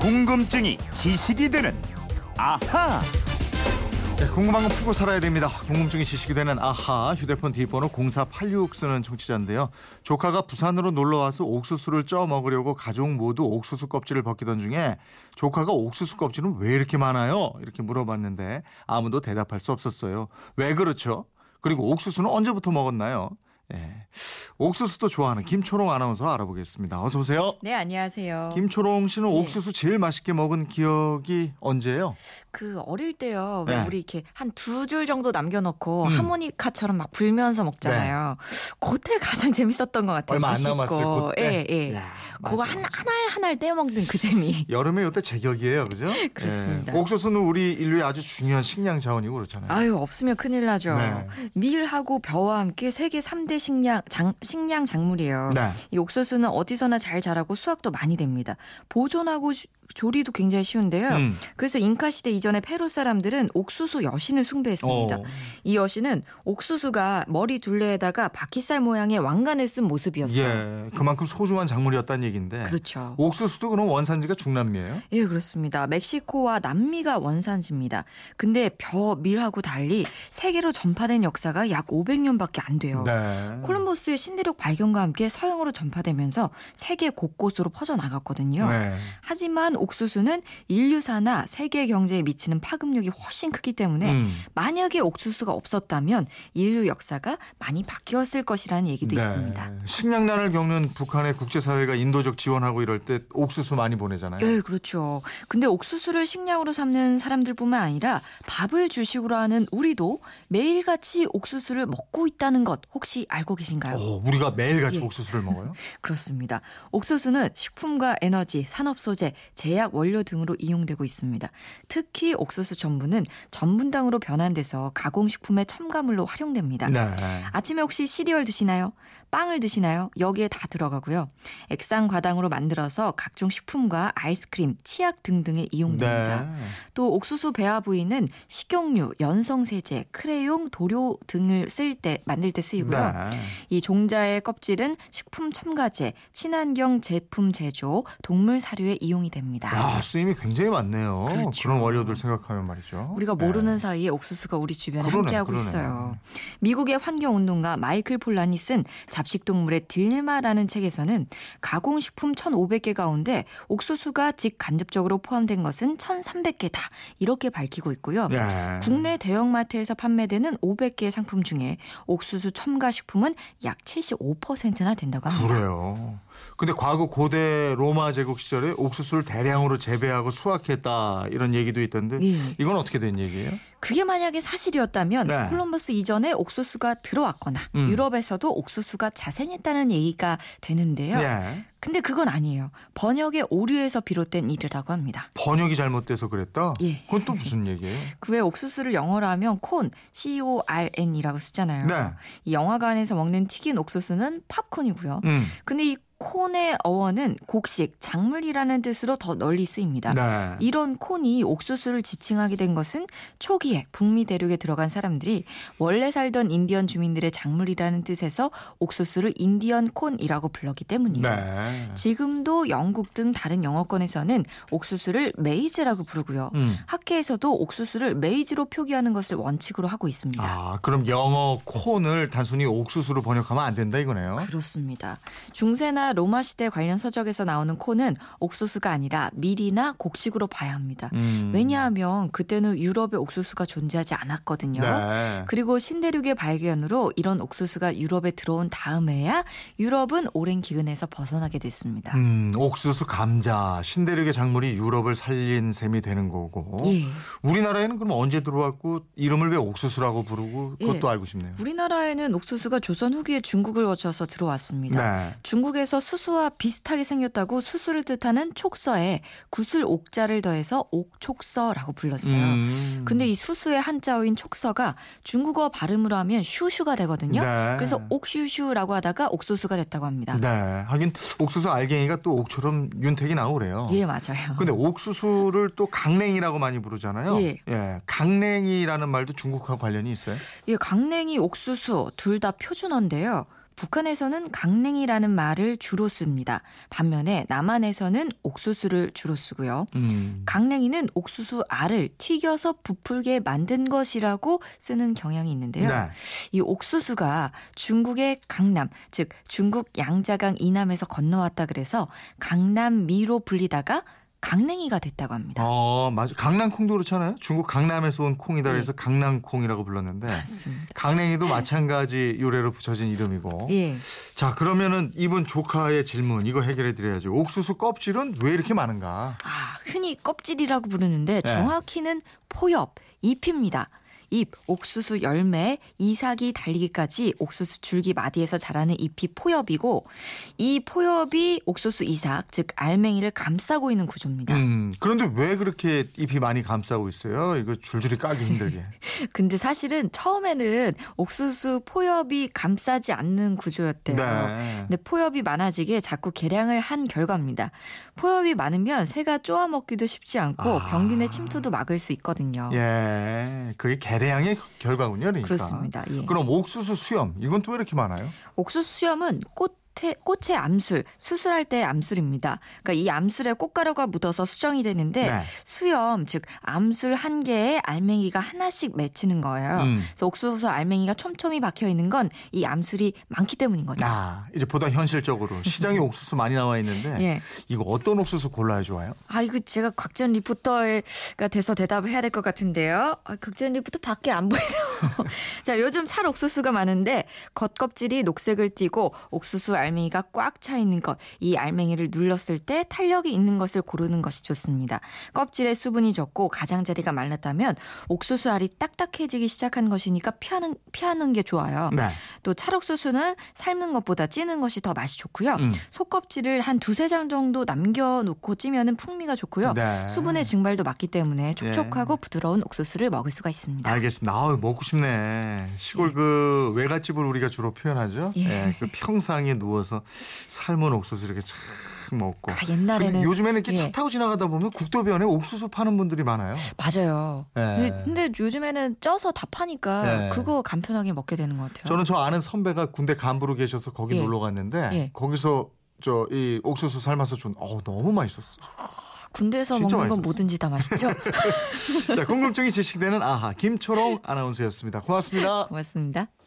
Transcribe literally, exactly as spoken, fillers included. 궁금증이 지식이 되는 아하. 네, 궁금한 거 풀고 살아야 됩니다. 궁금증이 지식이 되는 아하. 휴대폰 뒷번호 공사팔육 쓰는 청취자인데요. 조카가 부산으로 놀러와서 옥수수를 쪄 먹으려고 가족 모두 옥수수 껍질을 벗기던 중에 조카가 옥수수 껍질은 왜 이렇게 많아요? 이렇게 물어봤는데 아무도 대답할 수 없었어요. 왜 그렇죠? 그리고 옥수수는 언제부터 먹었나요? 네. 옥수수도 좋아하는 김초롱 아나운서 알아보겠습니다. 어서 오세요. 네, 안녕하세요. 김초롱 씨는 네. 옥수수 제일 맛있게 먹은 기억이 언제예요? 그 어릴 때요. 네. 왜 우리 이렇게 한 두 줄 정도 남겨놓고 음. 하모니카처럼 막 불면서 먹잖아요. 네. 그때 가장 재밌었던 것 같아요. 얼마 안 맛있고. 남았을 때. 예, 예. 야, 그거 한 알 한 알 떼먹는 그 재미. 여름에 이때 제격이에요, 그죠? 그렇습니다. 예. 옥수수는 우리 인류의 아주 중요한 식량 자원이고 그렇잖아요. 아유, 없으면 큰일 나죠. 네. 밀하고 벼와 함께 세계 삼 대 식량, 장, 식량 작물이에요. 네. 이 옥수수는 어디서나 잘 자라고 수확도 많이 됩니다. 보존하고 시, 조리도 굉장히 쉬운데요. 음. 그래서 잉카 시대 이전에 페루 사람들은 옥수수 여신을 숭배했습니다. 오. 이 여신은 옥수수가 머리 둘레에다가 바퀴살 모양의 왕관을 쓴 모습이었어요. 예, 그만큼 소중한 작물이었다는 얘기인데. 그렇죠. 옥수수도 그럼 원산지가 중남미예요? 예, 그렇습니다. 멕시코와 남미가 원산지입니다. 근데 벼, 밀하고 달리 세계로 전파된 역사가 약 오백 년밖에 안 돼요. 네. 콜럼버스의 신대륙 발견과 함께 서양으로 전파되면서 세계 곳곳으로 퍼져나갔거든요. 네. 하지만 옥수수는 인류사나 세계 경제에 미치는 파급력이 훨씬 크기 때문에 음. 만약에 옥수수가 없었다면 인류 역사가 많이 바뀌었을 것이라는 얘기도 네. 있습니다. 식량난을 겪는 북한의 국제사회가 인도적 지원하고 이럴 때 옥수수 많이 보내잖아요. 네, 그렇죠. 근데 옥수수를 식량으로 삼는 사람들뿐만 아니라 밥을 주식으로 하는 우리도 매일같이 옥수수를 먹고 있다는 것 혹시 알고 알고 계신가요? 오, 우리가 매일같이 예. 옥수수를 먹어요? 그렇습니다. 옥수수는 식품과 에너지, 산업소재, 제약 원료 등으로 이용되고 있습니다. 특히 옥수수 전분은 전분당으로 변환돼서 가공식품의 첨가물로 활용됩니다. 네. 아침에 혹시 시리얼 드시나요? 빵을 드시나요? 여기에 다 들어가고요. 액상과당으로 만들어서 각종 식품과 아이스크림, 치약 등등에 이용됩니다. 네. 또 옥수수 배아 부위는 식용유, 연성세제, 크레용, 도료 등을 쓸 때, 만들 때 쓰이고요. 네. 이 종자의 껍질은 식품 첨가제, 친환경 제품 제조, 동물 사료에 이용이 됩니다. 아, 쓰임이 굉장히 많네요. 그렇죠. 그런 원료들 생각하면 말이죠. 우리가 모르는 네. 사이에 옥수수가 우리 주변에 그러네, 함께하고 그러네. 있어요. 미국의 환경운동가 마이클 폴란이 쓴 잡식동물의 딜레마라는 책에서는 가공식품 천오백 개 가운데 옥수수가 직간접적으로 포함된 것은 천삼백 개다 이렇게 밝히고 있고요. 네. 국내 대형마트에서 판매되는 오백 개의 상품 중에 옥수수 첨가 식품 은 약 칠십오 퍼센트나 된다고 합니다. 그래요. 근데 과거 고대 로마 제국 시절에 옥수수를 대량으로 재배하고 수확했다 이런 얘기도 있던데 예. 이건 어떻게 된 얘기예요? 그게 만약에 사실이었다면 네. 콜럼버스 이전에 옥수수가 들어왔거나 음. 유럽에서도 옥수수가 자생했다는 얘기가 되는데요. 네. 근데 그건 아니에요. 번역의 오류에서 비롯된 일이라고 합니다. 번역이 잘못돼서 그랬다? 예. 그건 또 무슨 얘기예요? 그 왜 옥수수를 영어로 하면 콘, 씨 오 알 엔이라고 쓰잖아요. 네. 이 영화관에서 먹는 튀긴 옥수수는 팝콘이고요. 음. 근데 이 콘의 어원은 곡식, 작물이라는 뜻으로 더 널리 쓰입니다. 네. 이런 콘이 옥수수를 지칭하게 된 것은 초기에 북미 대륙에 들어간 사람들이 원래 살던 인디언 주민들의 작물이라는 뜻에서 옥수수를 인디언 콘이라고 불렀기 때문이에요. 네. 지금도 영국 등 다른 영어권에서는 옥수수를 메이즈라고 부르고요. 음. 학계에서도 옥수수를 메이즈로 표기하는 것을 원칙으로 하고 있습니다. 아, 그럼 영어 콘을 단순히 옥수수로 번역하면 안 된다 이거네요. 그렇습니다. 중세나 로마 시대 관련 서적에서 나오는 콘은 옥수수가 아니라 밀이나 곡식으로 봐야 합니다. 음. 왜냐하면 그때는 유럽에 옥수수가 존재하지 않았거든요. 네. 그리고 신대륙의 발견으로 이런 옥수수가 유럽에 들어온 다음에야 유럽은 오랜 기근에서 벗어나게 됐습니다. 음, 옥수수, 감자, 신대륙의 작물이 유럽을 살린 셈이 되는 거고 예. 우리나라에는 그럼 언제 들어왔고 이름을 왜 옥수수라고 부르고 그것도 예. 알고 싶네요. 우리나라에는 옥수수가 조선 후기에 중국을 거쳐서 들어왔습니다. 네. 중국에서 수수와 비슷하게 생겼다고 수수를 뜻하는 촉서에 구슬 옥자를 더해서 옥촉서라고 불렀어요. 음. 근데 이 수수의 한자어인 촉서가 중국어 발음으로 하면 슈슈가 되거든요. 네. 그래서 옥슈슈라고 하다가 옥수수가 됐다고 합니다. 네, 하긴 옥수수 알갱이가 또 옥처럼 윤택이 나오고 그래요. 예, 맞아요. 근데 옥수수를 또 강냉이라고 많이 부르잖아요. 예. 예, 강냉이라는 말도 중국과 관련이 있어요? 예, 강냉이, 옥수수 둘 다 표준어인데요. 북한에서는 강냉이라는 말을 주로 씁니다. 반면에 남한에서는 옥수수를 주로 쓰고요. 음. 강냉이는 옥수수 알을 튀겨서 부풀게 만든 것이라고 쓰는 경향이 있는데요. 네. 이 옥수수가 중국의 강남, 즉 중국 양자강 이남에서 건너왔다 그래서 강남미로 불리다가 강냉이가 됐다고 합니다. 어, 맞아. 강낭콩도 그렇잖아요. 중국 강남에서 온 콩이다 그래서 네. 강낭콩이라고 불렀는데 맞습니다. 강냉이도 마찬가지 요래로 붙여진 이름이고. 예. 자, 그러면은 이분 조카의 질문 이거 해결해 드려야죠. 옥수수 껍질은 왜 이렇게 많은가? 아, 흔히 껍질이라고 부르는데 정확히는 네. 포엽, 잎입니다. 잎, 옥수수 열매, 이삭이 달리기까지 옥수수 줄기 마디에서 자라는 잎이 포엽이고 이 포엽이 옥수수 이삭, 즉 알맹이를 감싸고 있는 구조입니다. 음, 그런데 왜 그렇게 잎이 많이 감싸고 있어요? 이거 줄줄이 까기 힘들게. 근데 사실은 처음에는 옥수수 포엽이 감싸지 않는 구조였대요. 네. 근데 포엽이 많아지게 자꾸 개량을 한 결과입니다. 포엽이 많으면 새가 쪼아 먹기도 쉽지 않고 아. 병균의 침투도 막을 수 있거든요. 예, 그게 개량. 대량의 결과군요. 그러니까. 그렇습니다. 예. 그럼 옥수수 수염 이건 또 왜 이렇게 많아요? 옥수수 수염은 꽃 꽃의 암술, 수술할 때의 암술입니다. 그러니까 이 암술에 꽃가루가 묻어서 수정이 되는데 네. 수염, 즉 암술 한 개에 알맹이가 하나씩 맺히는 거예요. 음. 그래서 옥수수 알맹이가 촘촘히 박혀 있는 건 이 암술이 많기 때문인 거죠. 아, 이제 보다 현실적으로 시장에 옥수수 많이 나와 있는데 예. 이거 어떤 옥수수 골라야 좋아요? 아, 이거 제가 곽지원 리포터가 돼서 대답을 해야 될 것 같은데요. 아, 곽지원 리포터 밖에 안 보이죠? 자, 요즘 찰 옥수수가 많은데 겉껍질이 녹색을 띠고 옥수수 알맹이가 꽉 차 있는 것, 이 알맹이를 눌렀을 때 탄력이 있는 것을 고르는 것이 좋습니다. 껍질에 수분이 적고 가장자리가 말랐다면 옥수수 알이 딱딱해지기 시작한 것이니까 피하는 피하는 게 좋아요. 네. 또 찰옥수수는 삶는 것보다 찌는 것이 더 맛이 좋고요. 음. 속껍질을 한 두세 장 정도 남겨놓고 찌면은 풍미가 좋고요. 네. 수분의 증발도 맞기 때문에 촉촉하고 네. 부드러운 옥수수를 먹을 수가 있습니다. 알겠습니다. 아우, 먹고 싶네. 시골 예. 그 외갓집을 우리가 주로 표현하죠. 예. 예. 그 평상에 노 누워서 삶은 옥수수 이렇게 참 먹고. 아, 옛날에는. 요즘에는 이렇게 예. 차 타고 지나가다 보면 국도변에 옥수수 파는 분들이 많아요. 맞아요. 예. 근데 요즘에는 쪄서 다 파니까 예. 그거 간편하게 먹게 되는 것 같아요. 저는 저 아는 선배가 군대 간부로 계셔서 거기 예. 놀러 갔는데 예. 거기서 저 이 옥수수 삶아서 준. 어우, 너무 맛있었어. 군대에서 먹는 맛있었어. 건 뭐든지 다 맛있죠. 자, 궁금증이 지식되는 아하 김초롱 아나운서였습니다. 고맙습니다. 고맙습니다.